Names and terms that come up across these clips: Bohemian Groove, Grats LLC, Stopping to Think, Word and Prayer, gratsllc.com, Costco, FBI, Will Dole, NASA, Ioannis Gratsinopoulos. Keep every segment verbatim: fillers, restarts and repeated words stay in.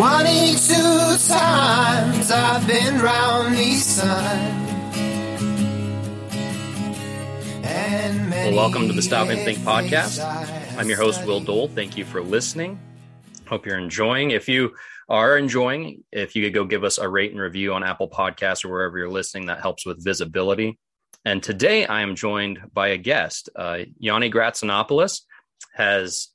twenty-two times I've been round these signs. Well, welcome to the Stopping to Think podcast. I'm your host, Will Dole. Thank you for listening. Hope you're enjoying. If you are enjoying, if you could go give us a rate and review on Apple Podcasts or wherever you're listening, that helps with visibility. And today I am joined by a guest. Uh, Ioannis Gratsinopoulos has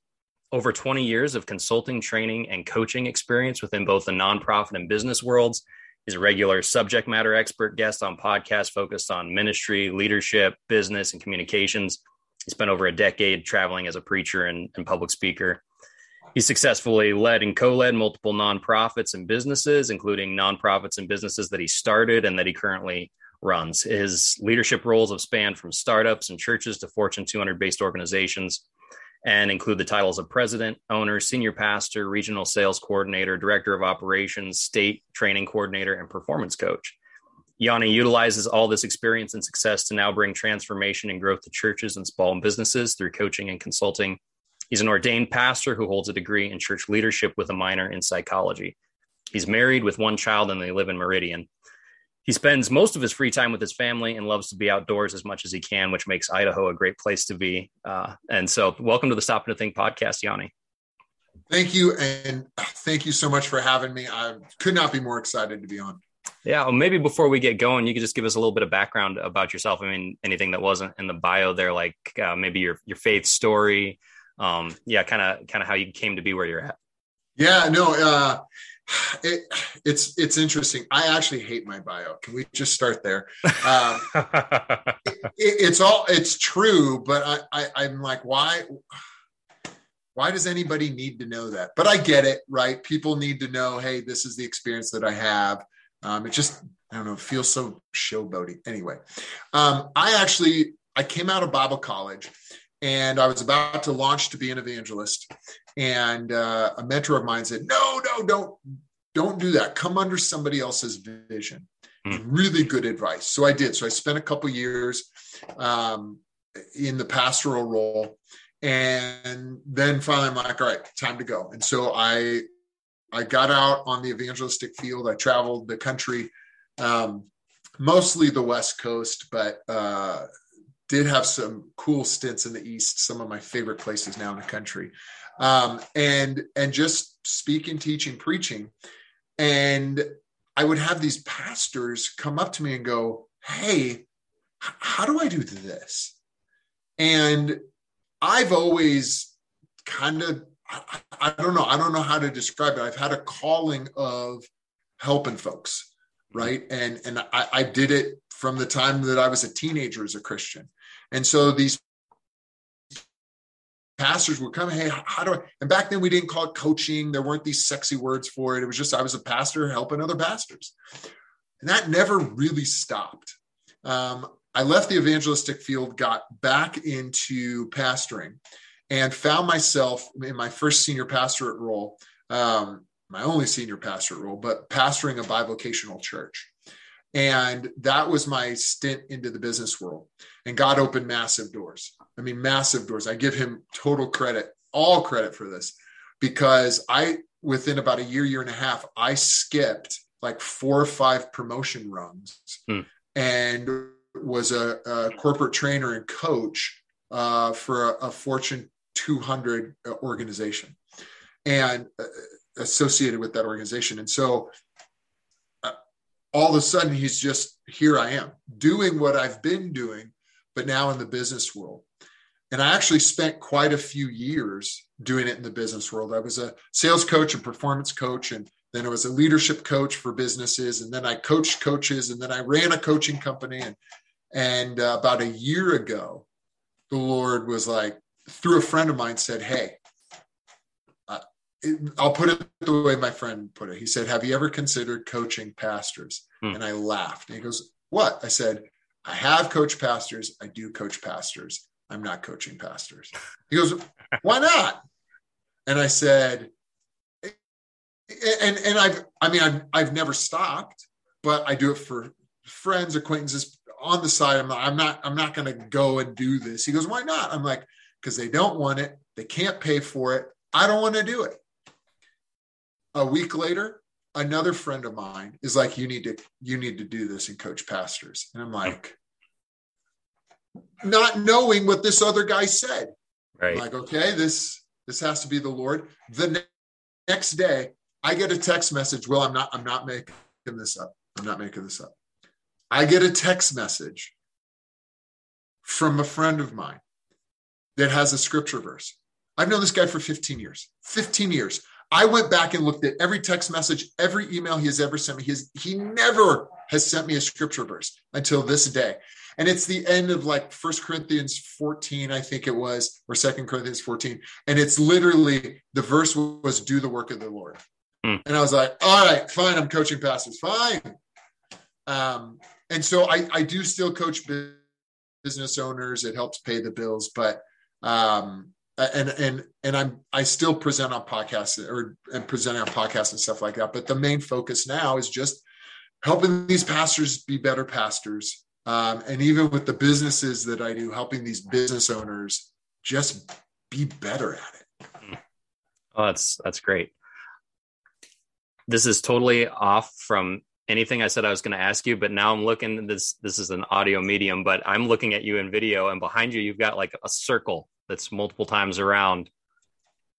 over twenty years of consulting, training, and coaching experience within both the nonprofit and business worlds. He's a regular subject matter expert guest on podcasts focused on ministry, leadership, business, and communications. He spent over a decade traveling as a preacher and, and public speaker. He successfully led and co-led multiple nonprofits and businesses, including nonprofits and businesses that he started and that he currently runs. His leadership roles have spanned from startups and churches to Fortune two hundred-based organizations and include the titles of president, owner, senior pastor, regional sales coordinator, director of operations, state training coordinator, and performance coach. Ioannis utilizes all this experience and success to now bring transformation and growth to churches and small businesses through coaching and consulting. He's an ordained pastor who holds a degree in church leadership with a minor in psychology. He's married with one child and they live in Meridian. He spends most of his free time with his family and loves to be outdoors as much as he can, which makes Idaho a great place to be. Uh, and so welcome to the Stopping to Think podcast, Ioannis. Thank you. And thank you so much for having me. I could not be more excited to be on. Yeah. Well, maybe before we get going, you could just give us a little bit of background about yourself. I mean, anything that wasn't in the bio there, like uh, maybe your, your faith story. Um, yeah. Kind of, kind of how you came to be where you're at. Yeah, no, uh, It, it's it's interesting. I actually hate my bio. Can we just start there? Um, it, it, it's all it's true, but I, I I'm like, why why does anybody need to know that? But I get it, right? People need to know. Hey, this is the experience that I have. Um, it just I don't know. It feels so showboaty. Anyway, um, I actually I came out of Bible college. And I was about to launch to be an evangelist. And uh, a mentor of mine said, no, no, don't, don't do that. Come under somebody else's vision. Mm. Really good advice. So I did. So I spent a couple years um, in the pastoral role. And then finally, I'm like, all right, time to go. And so I, I got out on the evangelistic field. I traveled the country, um, mostly the West Coast, but uh did have some cool stints in the East, some of my favorite places now in the country. Um, and, and just speaking, teaching, preaching. And I would have these pastors come up to me and go, hey, how do I do this? And I've always kind of, I, I don't know. I don't know how to describe it. I've had a calling of helping folks. Right. And, and I, I did it from the time that I was a teenager as a Christian. And so these pastors would come, hey, how do I, and back then we didn't call it coaching. There weren't these sexy words for it. It was just, I was a pastor helping other pastors. And that never really stopped. Um, I left the evangelistic field, got back into pastoring and found myself in my first senior pastorate role, um, my only senior pastorate role, but pastoring a bivocational church. And that was my stint into the business world. And God opened massive doors. I mean, massive doors. I give him total credit, all credit for this, because I, within about a year, year and a half, I skipped like four or five promotion rungs hmm. and was a, a corporate trainer and coach uh, for a, a Fortune two hundred organization and uh, associated with that organization. And so all of a sudden, he's just, here I am doing what I've been doing, but now in the business world. And I actually spent quite a few years doing it in the business world. I was a sales coach and performance coach, and then I was a leadership coach for businesses. And then I coached coaches, and then I ran a coaching company. And, and uh, about a year ago, the Lord was like, through a friend of mine said, hey, I'll put it the way my friend put it. He said, have you ever considered coaching pastors? Hmm. And I laughed. And he goes, what? I said, I have coached pastors. I do coach pastors. I'm not coaching pastors. He goes, why not? And I said, and, and I've, I mean, I've, I've never stopped, but I do it for friends, acquaintances on the side. I'm not, I'm not, I'm not going to go and do this. He goes, why not? I'm like, because they don't want it. They can't pay for it. I don't want to do it. A week later, another friend of mine is like, you need to, you need to do this and coach pastors. And I'm like, not knowing what this other guy said. Right. I'm like, okay, this, this has to be the Lord. The ne- next day I get a text message. Well, I'm not, I'm not making this up. I'm not making this up. I get a text message from a friend of mine that has a scripture verse. I've known this guy for fifteen years, fifteen years. I went back and looked at every text message, every email he has ever sent me. He, has, he never has sent me a scripture verse until this day. And it's the end of like First Corinthians fourteen, I think it was, or Second Corinthians fourteen. And it's literally, the verse was, do the work of the Lord. Mm. And I was like, all right, fine. I'm coaching pastors. Fine. Um, and so I, I do still coach business owners. It helps pay the bills, but um, and, and, and I'm, I still present on podcasts or and presenting on podcasts and stuff like that. But the main focus now is just helping these pastors be better pastors. Um, and even with the businesses that I do, helping these business owners just be better at it. Oh, that's, that's great. This is totally off from anything I said I was going to ask you, but now I'm looking at this, this is an audio medium, but I'm looking at you in video, and behind you, you've got like a circle that's multiple times around.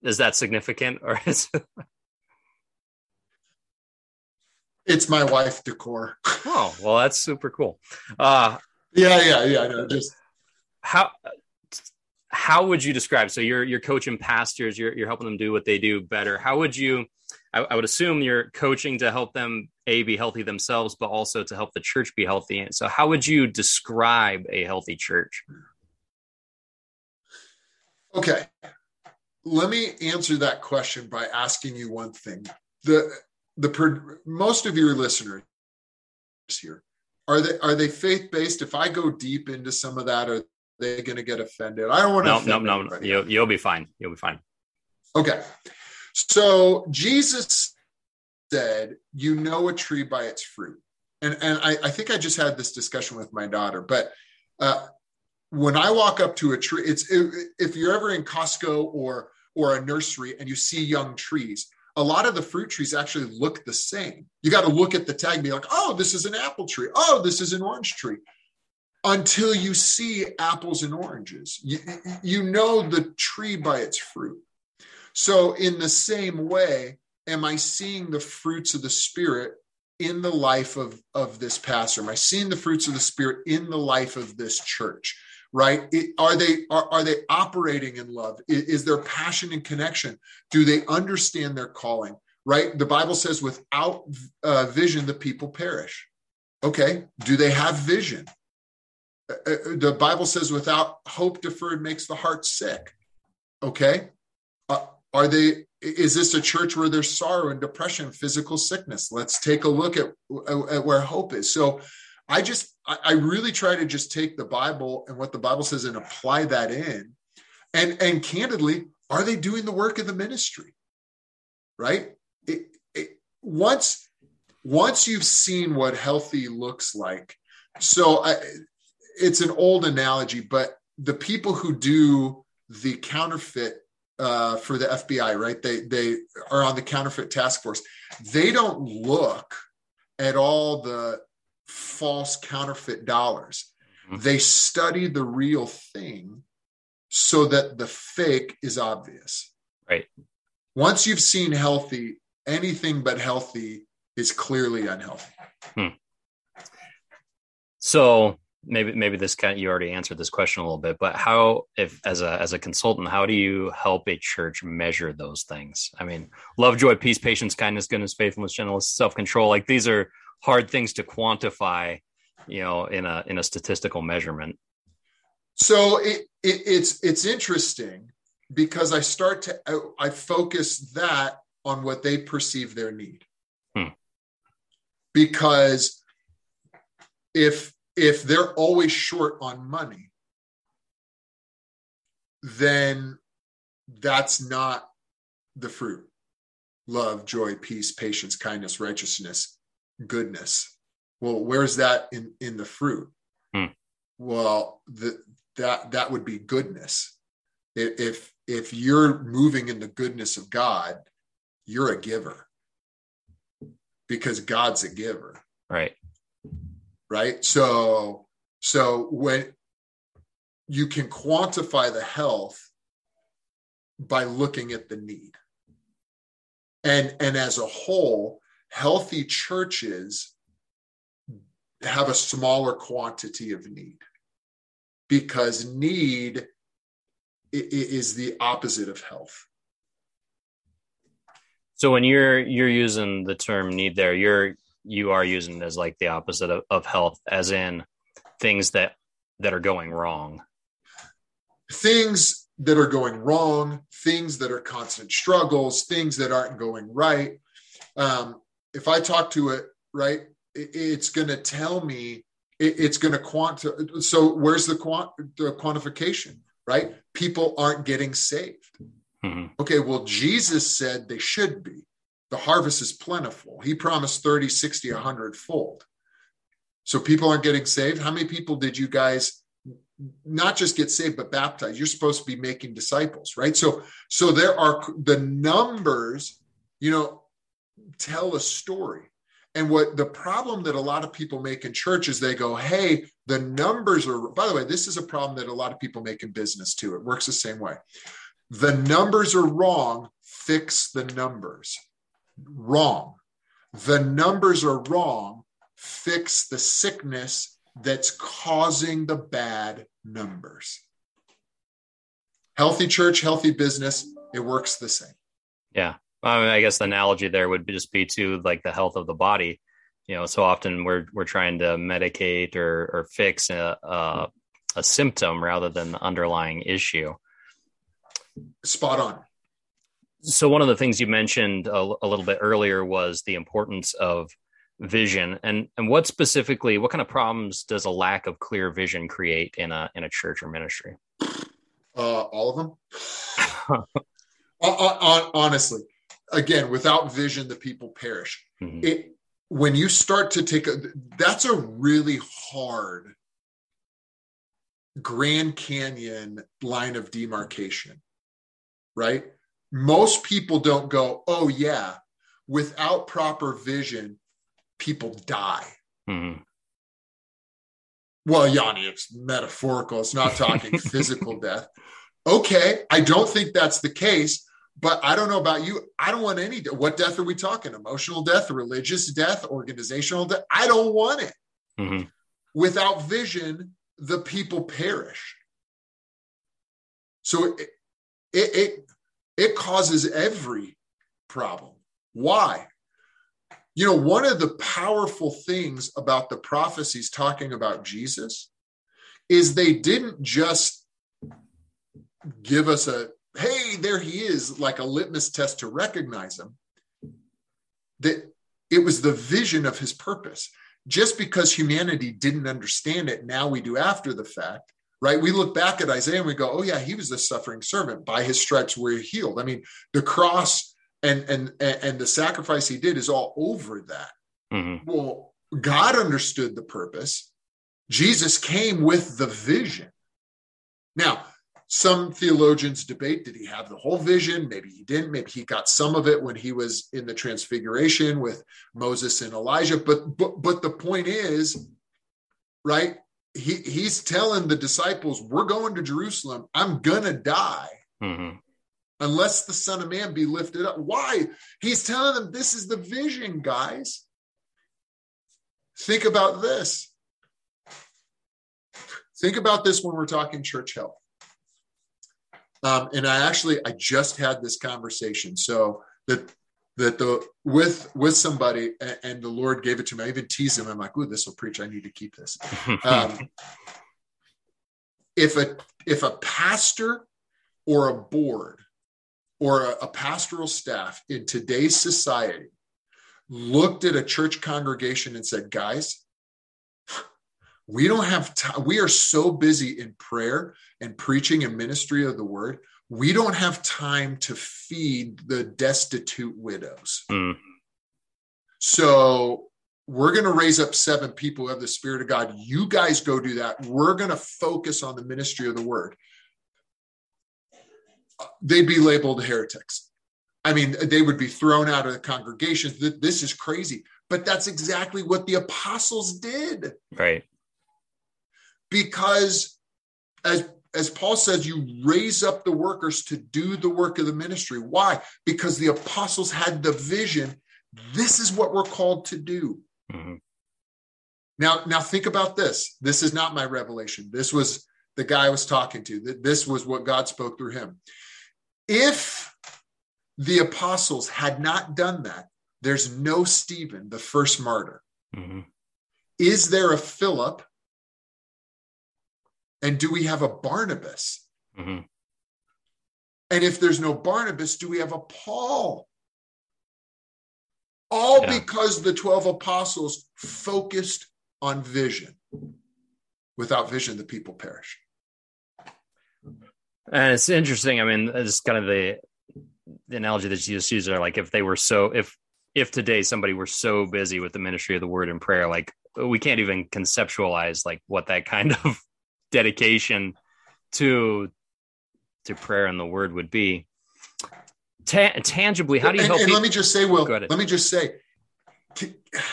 Is that significant, or is it... It's my wife decor. Oh, well, that's super cool. Uh, yeah, yeah, yeah. No, just how how would you describe? So you're you're coaching pastors. You're you're helping them do what they do better. How would you? I, I would assume you're coaching to help them a be healthy themselves, but also to help the church be healthy. And so, how would you describe a healthy church? Okay, let me answer that question by asking you one thing. The The per, most of your listeners here, are they are they faith-based? If I go deep into some of that, are they going to get offended? I don't want to no, offend no, no. You'll, you'll be fine. You'll be fine. Okay. So Jesus said, you know a tree by its fruit. And, and I, I think I just had this discussion with my daughter, but uh, when I walk up to a tree, it's if, if you're ever in Costco or or a nursery and you see young trees, a lot of the fruit trees actually look the same. You got to look at the tag and be like, oh, this is an apple tree. Oh, this is an orange tree. Until you see apples and oranges, you, you know the tree by its fruit. So in the same way, am I seeing the fruits of the Spirit in the life of, of this pastor? Am I seeing the fruits of the Spirit in the life of this church? Right? It, are they are, are they operating in love? Is, is there passion and connection? Do they understand their calling? Right? The Bible says, without uh, vision, the people perish. Okay. Do they have vision? Uh, the Bible says, without hope deferred makes the heart sick. Okay. Uh, are they? Is this a church where there's sorrow and depression, physical sickness? Let's take a look at, at where hope is. So, I just, I really try to just take the Bible and what the Bible says and apply that in. And, and candidly, are they doing the work of the ministry? Right? It, it, once, once you've seen what healthy looks like. So I, it's an old analogy, but the people who do the counterfeit uh, for the F B I, right? They, they are on the counterfeit task force. They don't look at all the false counterfeit dollars. Mm-hmm. They study the real thing so that the fake is obvious. Right. Once you've seen healthy, anything but healthy is clearly unhealthy. Hmm. So maybe maybe this kind of, you already answered this question a little bit, but how, if as a as a consultant, how do you help a church measure those things? I mean, love, joy, peace, patience, kindness, goodness, faithfulness, gentleness, self-control. Like these are hard things to quantify, you know, in a, in a statistical measurement. So it, it, it's, it's interesting because I start to, I, I focus that on what they perceive their need. Hmm. Because if, if they're always short on money, then that's not the fruit. Love, joy, peace, patience, kindness, righteousness, goodness. Well, where's that in, in the fruit? Hmm. Well, the, that, that would be goodness. If, if you're moving in the goodness of God, you're a giver. because God's a giver. Right. Right. So, so when you can quantify the health by looking at the need. And, and as a whole, healthy churches have a smaller quantity of need, because need is the opposite of health. So when you're you're using the term need there, you're you are using it as like the opposite of, of health, as in things that that are going wrong. Things that are going wrong, things that are constant struggles, things that aren't going right. Um, if I talk to it, right, it, it's going to tell me, it, it's going to quant. So where's the quant the quantification, right? People aren't getting saved. Mm-hmm. Okay, well, Jesus said they should be. The harvest is plentiful. He promised thirty, sixty, a hundred fold. So people aren't getting saved. How many people did you guys not just get saved, but baptized? You're supposed to be making disciples, right? So, so there are the numbers, you know, tell a story. And what the problem that a lot of people make in church is they go, hey, the numbers are, by the way, this is a problem that a lot of people make in business too. It works the same way. The numbers are wrong. Fix the numbers. Wrong. The numbers are wrong. Fix the sickness that's causing the bad numbers. Healthy church, healthy business, it works the same. Yeah. I mean, I guess the analogy there would just be to like the health of the body. You know, so often we're we're trying to medicate or or fix a a, a symptom rather than the underlying issue. Spot on. So one of the things you mentioned a, a little bit earlier was the importance of vision, and and what specifically, what kind of problems does a lack of clear vision create in a in a church or ministry? Uh, all of them. Honestly, again, without vision, the people perish. Mm-hmm. It when you start to take a, that's a really hard Grand Canyon line of demarcation, right? Most people don't go, oh yeah, without proper vision, people die. Mm-hmm. Well, Yanni, it's metaphorical. It's not talking physical death. Okay. I don't think that's the case, but I don't know about you. I don't want any, de- what death are we talking? Emotional death, religious death, organizational death? I don't want it. Mm-hmm. Without vision, the people perish. So it, it, it It causes every problem. Why? You know, one of the powerful things about the prophecies talking about Jesus is they didn't just give us a, hey, there he is, like a litmus test to recognize him. That it was the vision of his purpose. Just because humanity didn't understand it, now we do after the fact. Right? We look back at Isaiah and we go, oh yeah, he was the suffering servant. By his stripes we're healed. I mean, the cross and and and the sacrifice he did is all over that. Mm-hmm. Well, God understood the purpose. Jesus came with the vision. Now, some theologians debate, did he have the whole vision? Maybe he didn't. Maybe he got some of it when he was in the transfiguration with Moses and Elijah. But but, but the point is, right? He, he's telling the disciples, we're going to Jerusalem. I'm going to die mm-hmm. unless the Son of Man be lifted up. Why? He's telling them this is the vision, guys. Think about this. Think about this when we're talking church health. Um, and I actually, I just had this conversation. So that that the with with somebody, and, and the Lord gave it to me. I even teased him. I'm like, "Ooh, this will preach. I need to keep this." Um, if a if a pastor or a board or a, a pastoral staff in today's society looked at a church congregation and said, "Guys, we don't have time. We are so busy in prayer and preaching and ministry of the word. We don't have time to feed the destitute widows. Mm. So we're going to raise up seven people who have the Spirit of God. You guys go do that. We're going to focus on the ministry of the word." They'd be labeled heretics. I mean, they would be thrown out of the congregations. This is crazy. But that's exactly what the apostles did. Right. Because as, as Paul says, you raise up the workers to do the work of the ministry. Why? Because the apostles had the vision. This is what we're called to do. Mm-hmm. Now, now think about this. This is not my revelation. This was the guy I was talking to. This was what God spoke through him. If the apostles had not done that, there's no Stephen, the first martyr. Mm-hmm. Is there a Philip? And do we have a Barnabas? Mm-hmm. And if there's no Barnabas, do we have a Paul? All yeah. because the twelve apostles focused on vision. Without vision, the people perish. And it's interesting. I mean, it's kind of the, the analogy that Jesus uses are like, if they were so, if, if today somebody were so busy with the ministry of the word and prayer, like we can't even conceptualize like what that kind of dedication to, to prayer and the word would be. Ta- tangibly, how do you and, help and people? Let me just say, Will, let me just say,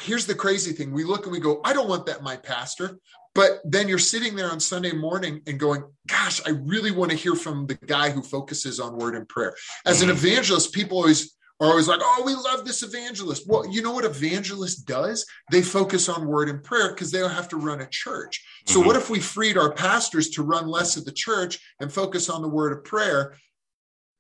here's the crazy thing. We look and we go, I don't want that, my pastor. But then you're sitting there on Sunday morning and going, gosh, I really want to hear from the guy who focuses on word and prayer. As an evangelist, people always are always like, oh, we love this evangelist. Well, you know what evangelist does? They focus on word and prayer because they don't have to run a church. So mm-hmm. what if we freed our pastors to run less of the church and focus on the word of prayer?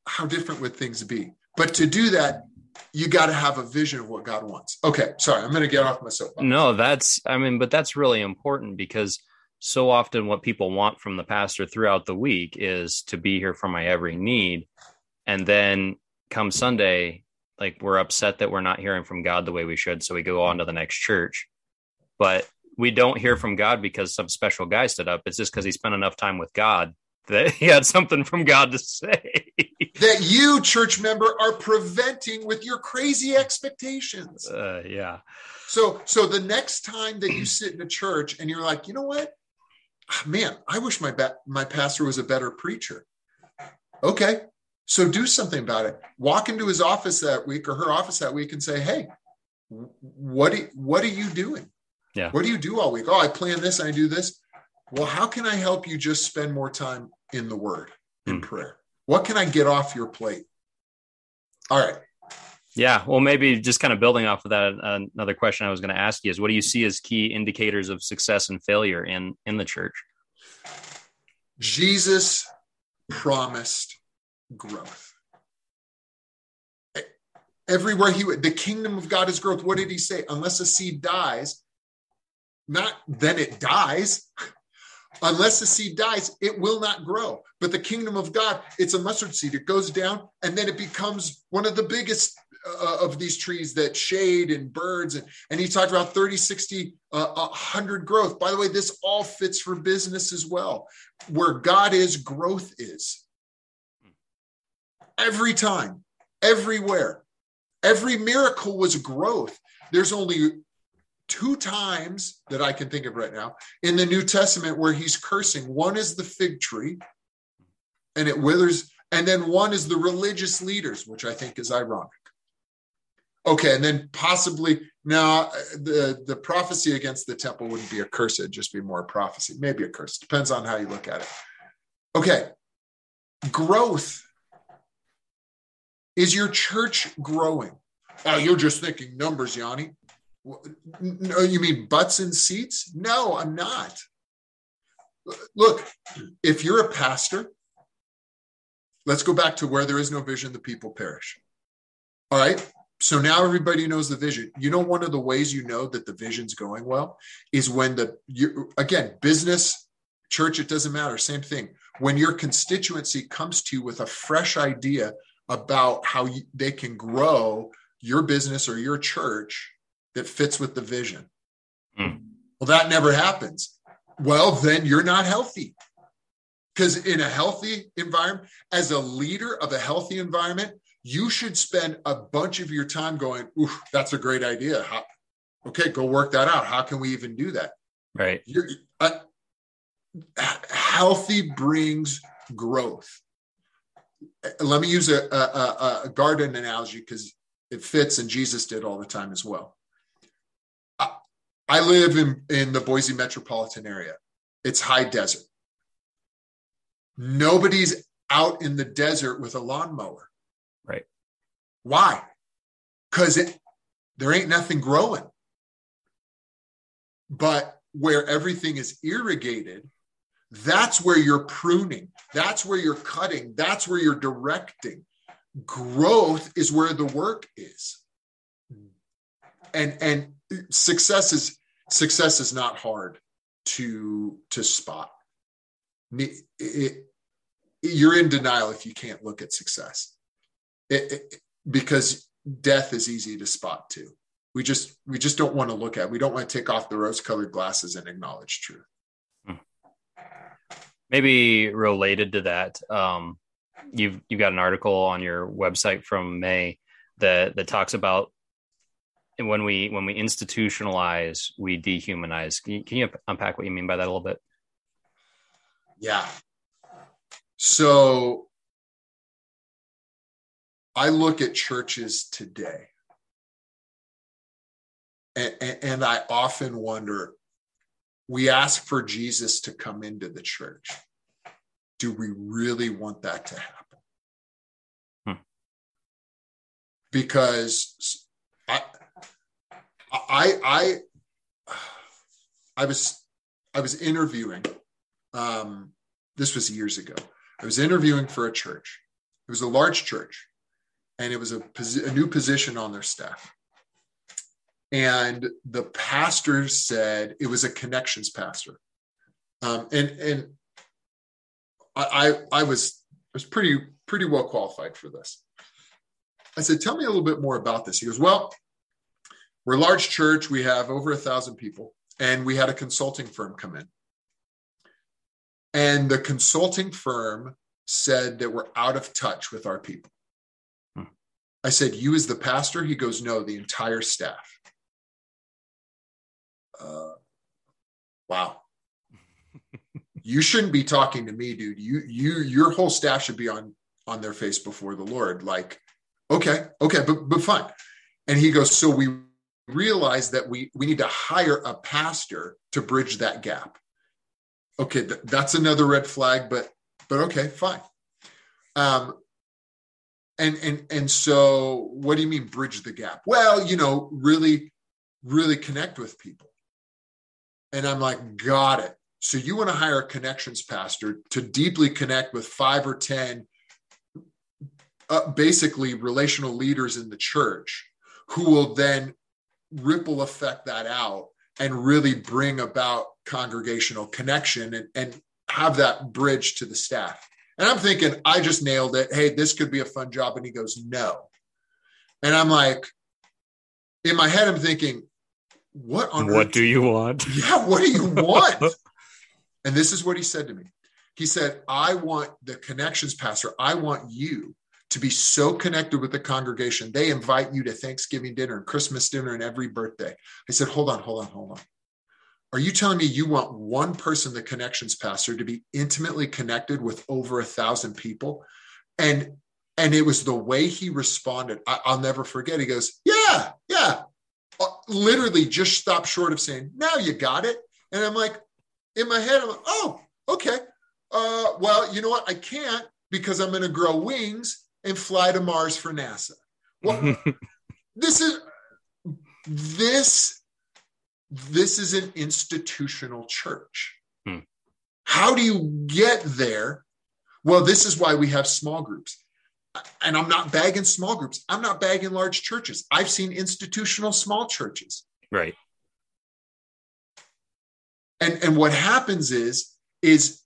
How different would things be? But to do that, you got to have a vision of what God wants. Okay, sorry, I'm going to get off my soapbox. No, that's, I mean, but that's really important because so often what people want from the pastor throughout the week is to be here for my every need. And then come Sunday, like we're upset that we're not hearing from God the way we should. So we go on to the next church, but we don't hear from God because some special guy stood up. It's just because he spent enough time with God that he had something from God to say. That you, church member, are preventing with your crazy expectations. Uh, yeah. So so the next time that you sit in a church and you're like, you know what? Man, I wish my ba- my pastor was a better preacher. Okay, so do something about it. Walk into his office that week or her office that week and say, hey, what, do, what are you doing? Yeah. What do you do all week? Oh, I plan this, I do this. Well, how can I help you just spend more time in the word, in mm. prayer? What can I get off your plate? All right. Yeah. Well, maybe just kind of building off of that, uh, another question I was going to ask you is, what do you see as key indicators of success and failure in, in the church? Jesus promised growth. Everywhere he went, the kingdom of God is growth. What did he say? Unless a seed dies, not then it dies. Unless the seed dies, it will not grow. But the kingdom of God, it's a mustard seed. It goes down and then it becomes one of the biggest uh, of these trees that shade and birds. And, and he talked about thirty, sixty, uh, one hundred growth. By the way, this all fits for business as well. Where God is, growth is. Every time, everywhere, every miracle was growth. There's only two times that I can think of right now in the New Testament where he's cursing. One is the fig tree and it withers. And then one is the religious leaders, which I think is ironic. Okay. And then possibly now the, the prophecy against the temple wouldn't be a curse. It'd just be more a prophecy, maybe a curse. Depends on how you look at it. Okay. Growth. Is your church growing? Oh, you're just thinking numbers, Yanni. No, you mean butts in seats? No, I'm not. Look, if you're a pastor, let's go back to where there is no vision, the people perish. All right. So now everybody knows the vision. You know, one of the ways you know that the vision's going well is when the, you, again, business, church, it doesn't matter. Same thing. When your constituency comes to you with a fresh idea about how you, they can grow your business or your church that fits with the vision. Mm. Well, that never happens. Well, then you're not healthy. Because in a healthy environment, as a leader of a healthy environment, you should spend a bunch of your time going, oof, that's a great idea. How, okay, go work that out. How can we even do that? Right. You're, uh, healthy brings growth. Let me use a, a, a garden analogy because it fits and Jesus did all the time as well. I live in, in the Boise metropolitan area. It's high desert. Nobody's out in the desert with a lawnmower. Right. Why? Because it there ain't nothing growing. But where everything is irrigated, that's where you're pruning. That's where you're cutting. That's where you're directing. Growth is where the work is. And and success is success is not hard to to spot. It, it, you're in denial if you can't look at success, it, it, because death is easy to spot too. We just we just don't want to look at. We don't want to take off the rose-colored glasses and acknowledge truth. Maybe related to that, um, you've you've got an article on your website from May that that talks about when we when we institutionalize, we dehumanize. Can you, can you unpack what you mean by that a little bit? Yeah. So I look at churches today, and, and, and I often wonder. We ask for Jesus to come into the church. Do we really want that to happen? Hmm. Because I, I, I, I was, I was interviewing. Um, this was years ago. I was interviewing for a church. It was a large church, and it was a, posi- a new position on their staff. And the pastor said it was a connections pastor, um, and and I I was I was pretty pretty well qualified for this. I said, "Tell me a little bit more about this." He goes, "Well, we're a large church. We have over a thousand people, and we had a consulting firm come in, and the consulting firm said that we're out of touch with our people." Hmm. I said, "You as the pastor?" He goes, "No, the entire staff." Uh, wow. You shouldn't be talking to me, dude. You, you, your whole staff should be on, on their face before the Lord. Like, okay, okay, but, but fine. And he goes, so we realize that we, we need to hire a pastor to bridge that gap. Okay. Th- that's another red flag, but, but okay, fine. Um, and, and, and so what do you mean bridge the gap? Well, you know, really, really connect with people. And I'm like, got it. So you want to hire a connections pastor to deeply connect with five or ten uh, basically relational leaders in the church who will then ripple effect that out and really bring about congregational connection and, and have that bridge to the staff. And I'm thinking, I just nailed it. Hey, this could be a fun job. And he goes, no. And I'm like, in my head, I'm thinking, what on what earth? do you want? Yeah, what do you want? And this is what he said to me. He said, I want the connections pastor. I want you to be so connected with the congregation. They invite you to Thanksgiving dinner and Christmas dinner and every birthday. I said, hold on, hold on, hold on. Are you telling me you want one person, the connections pastor, to be intimately connected with over a thousand people? And and it was the way he responded. I, I'll never forget. He goes, yeah, yeah. Literally just stopped short of saying, now you got it. And I'm like, in my head, I'm like, oh, okay. Uh, well, you know what? I can't because I'm going to grow wings and fly to Mars for NASA. Well, this is, this, this is an institutional church. Hmm. How do you get there? Well, this is why we have small groups. And I'm not bagging small groups. I'm not bagging large churches. I've seen institutional small churches. Right. And and what happens is, is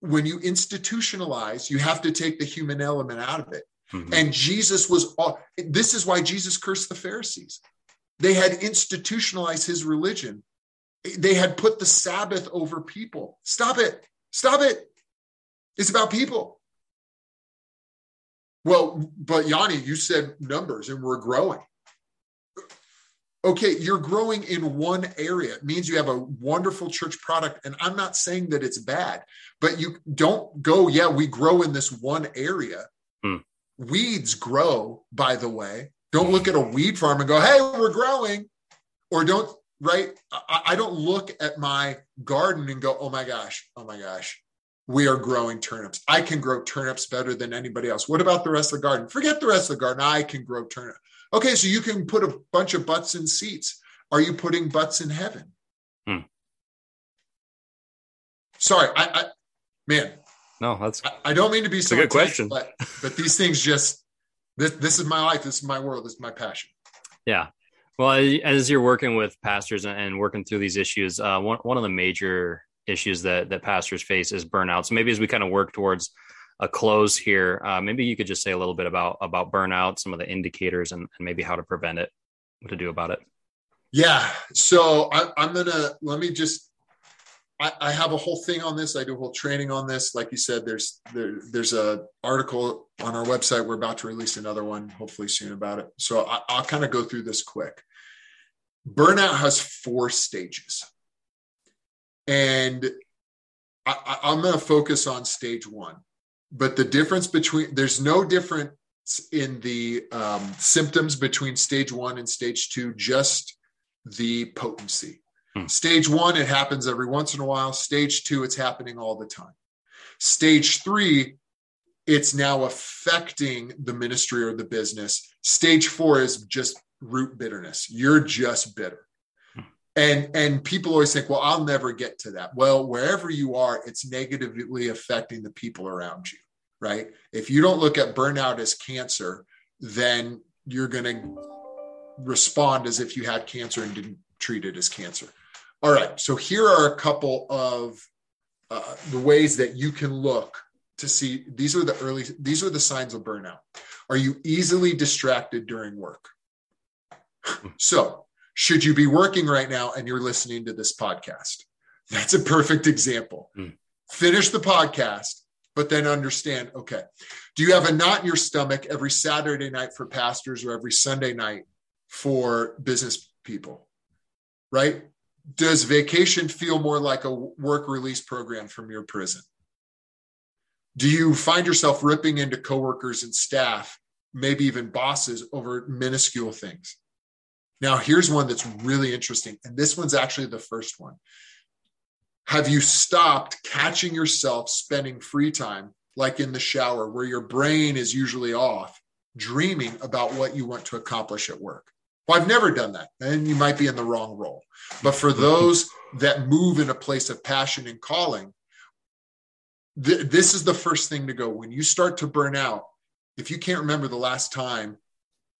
when you institutionalize, you have to take the human element out of it. Mm-hmm. And Jesus was, all, this is why Jesus cursed the Pharisees. They had institutionalized his religion. They had put the Sabbath over people. Stop it. Stop it. It's about people. Well, but Yanni, you said numbers and we're growing. Okay, you're growing in one area. It means you have a wonderful church product. And I'm not saying that it's bad, but you don't go, yeah, we grow in this one area. Mm. Weeds grow, by the way. Don't look at a weed farm and go, hey, we're growing. Or don't right? I, I don't look at my garden and go, oh my gosh, oh my gosh, we are growing turnips. I can grow turnips better than anybody else. What about the rest of the garden? Forget the rest of the garden. I can grow turnips. Okay, so you can put a bunch of butts in seats. Are you putting butts in heaven? Hmm. Sorry, I, I man. No, that's I, I don't mean to be so a good question, but, but these things just this this is my life, this is my world, this is my passion. Yeah. Well, as you're working with pastors and working through these issues, uh, one one of the major issues that that pastors face is burnout. So maybe as we kind of work towards a close here, uh, maybe you could just say a little bit about about burnout, some of the indicators, and, and maybe how to prevent it, what to do about it. Yeah. So I, I'm gonna let me just. I, I have a whole thing on this. I do a whole training on this. Like you said, there's there, there's a article on our website. We're about to release another one, hopefully soon, about it. So I, I'll kind of go through this quick. Burnout has four stages. And I, I'm going to focus on stage one, but the difference between, there's no difference in the um, symptoms between stage one and stage two, just the potency. Hmm. Stage one, it happens every once in a while. Stage two, it's happening all the time. Stage three, it's now affecting the ministry or the business. Stage four is just root bitterness. You're just bitter. And and people always think, well, I'll never get to that. Well, wherever you are, it's negatively affecting the people around you, right? If you don't look at burnout as cancer, then you're going to respond as if you had cancer and didn't treat it as cancer. All right. So here are a couple of uh, the ways that you can look to see. These are the early, these are the signs of burnout. Are you easily distracted during work? So, should you be working right now and you're listening to this podcast? That's a perfect example. Mm. Finish the podcast, but then understand, okay, do you have a knot in your stomach every Saturday night for pastors or every Sunday night for business people, right? Does vacation feel more like a work release program from your prison? Do you find yourself ripping into coworkers and staff, maybe even bosses, over minuscule things? Now, here's one that's really interesting. And this one's actually the first one. Have you stopped catching yourself spending free time, like in the shower, where your brain is usually off, dreaming about what you want to accomplish at work? Well, I've never done that. And you might be in the wrong role. But for those that move in a place of passion and calling, th- this is the first thing to go. When you start to burn out, if you can't remember the last time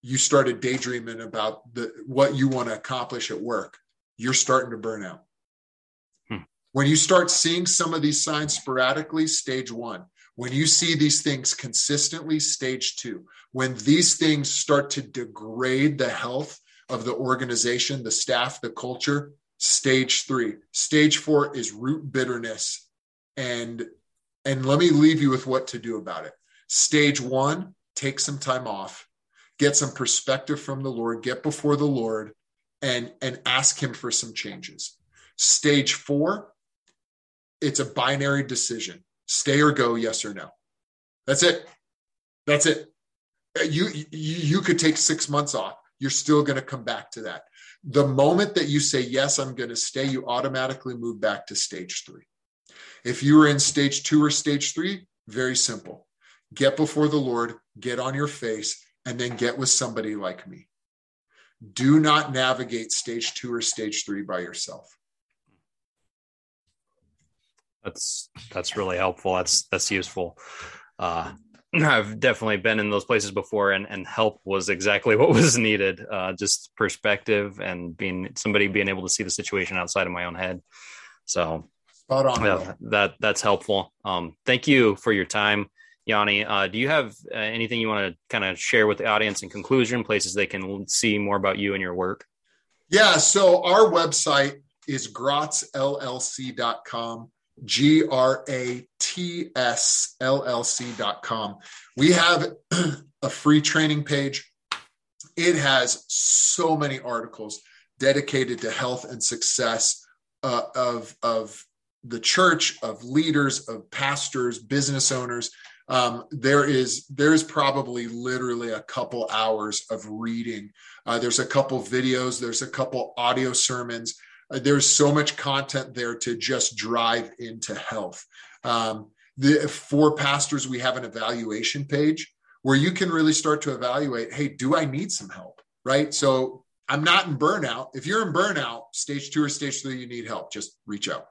you started daydreaming about the, what you want to accomplish at work, you're starting to burn out. Hmm. When you start seeing some of these signs sporadically, stage one. When you see these things consistently, stage two. When these things start to degrade the health of the organization, the staff, the culture, stage three. Stage four is root bitterness. And, and let me leave you with what to do about it. Stage one, take some time off. Get some perspective from the Lord, get before the Lord, and, and ask him for some changes. Stage four, it's a binary decision. Stay or go, yes or no. That's it. That's it. You, you, you could take six months off. You're still going to come back to that. The moment that you say, yes, I'm going to stay, you automatically move back to stage three. If you were in stage two or stage three, very simple. Get before the Lord, get on your face, and then get with somebody like me. Do not navigate stage two or stage three by yourself. That's, that's really helpful. That's, that's useful. Uh, I've definitely been in those places before, and, and help was exactly what was needed. Uh, just perspective and being somebody being able to see the situation outside of my own head. So spot on. Yeah, that that's helpful. Um, thank you for your time, Yanni. Uh, do you have uh, anything you want to kind of share with the audience in conclusion, places they can see more about you and your work? Yeah. So our website is grats l l c dot com, G R A T S L L C dot com. We have a free training page. It has so many articles dedicated to health and success uh, of, of the church, of leaders, of pastors, business owners. um, there is there is probably literally a couple hours of reading. Uh, there's a couple videos. There's a couple audio sermons. Uh, there's so much content there to just drive into health. Um, the, for pastors, we have an evaluation page where you can really start to evaluate, hey, do I need some help, right? So I'm not in burnout. If you're in burnout, stage two or stage three, you need help, just reach out.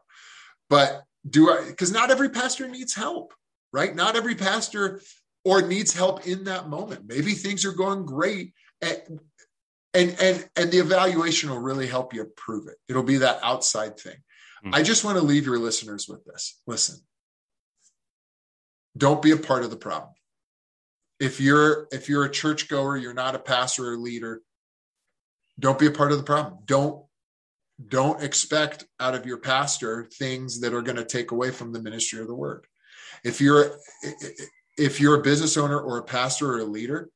But do I, because not every pastor needs help, right? Not every pastor or needs help in that moment. Maybe things are going great. And, and, and, and the evaluation will really help you prove it. It'll be that outside thing. Mm-hmm. I just want to leave your listeners with this. Listen, don't be a part of the problem. If you're, if you're a churchgoer, you're not a pastor or leader, don't be a part of the problem. Don't, don't expect out of your pastor things that are going to take away from the ministry of the word. If you're, if you're a business owner or a pastor or a leader,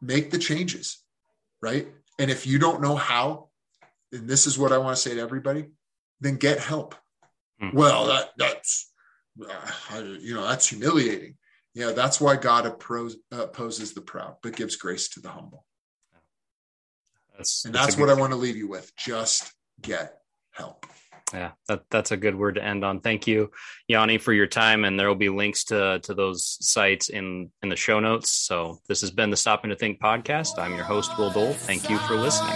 make the changes, right? And if you don't know how, and this is what I want to say to everybody, then get help. Mm-hmm. Well, that, that's, uh, you know, that's humiliating. Yeah, that's why God oppose, uh, opposes the proud, but gives grace to the humble. That's, and that's, that's what good. I want to leave you with. Just get help. Yeah, that, that's a good word to end on. Thank you, Yanni, for your time. And there will be links to, to those sites in, in the show notes. So this has been the Stopping to Think podcast. I'm your host, Will Dole. Thank you for listening.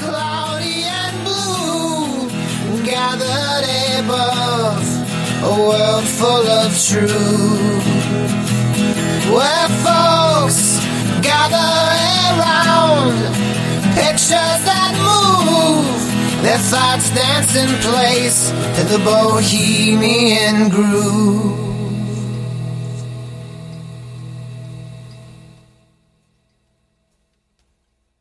Cloudy and blue, gathered above, a world full of truth, where folks gather around, pictures that move, their thoughts dance in place to the Bohemian Groove.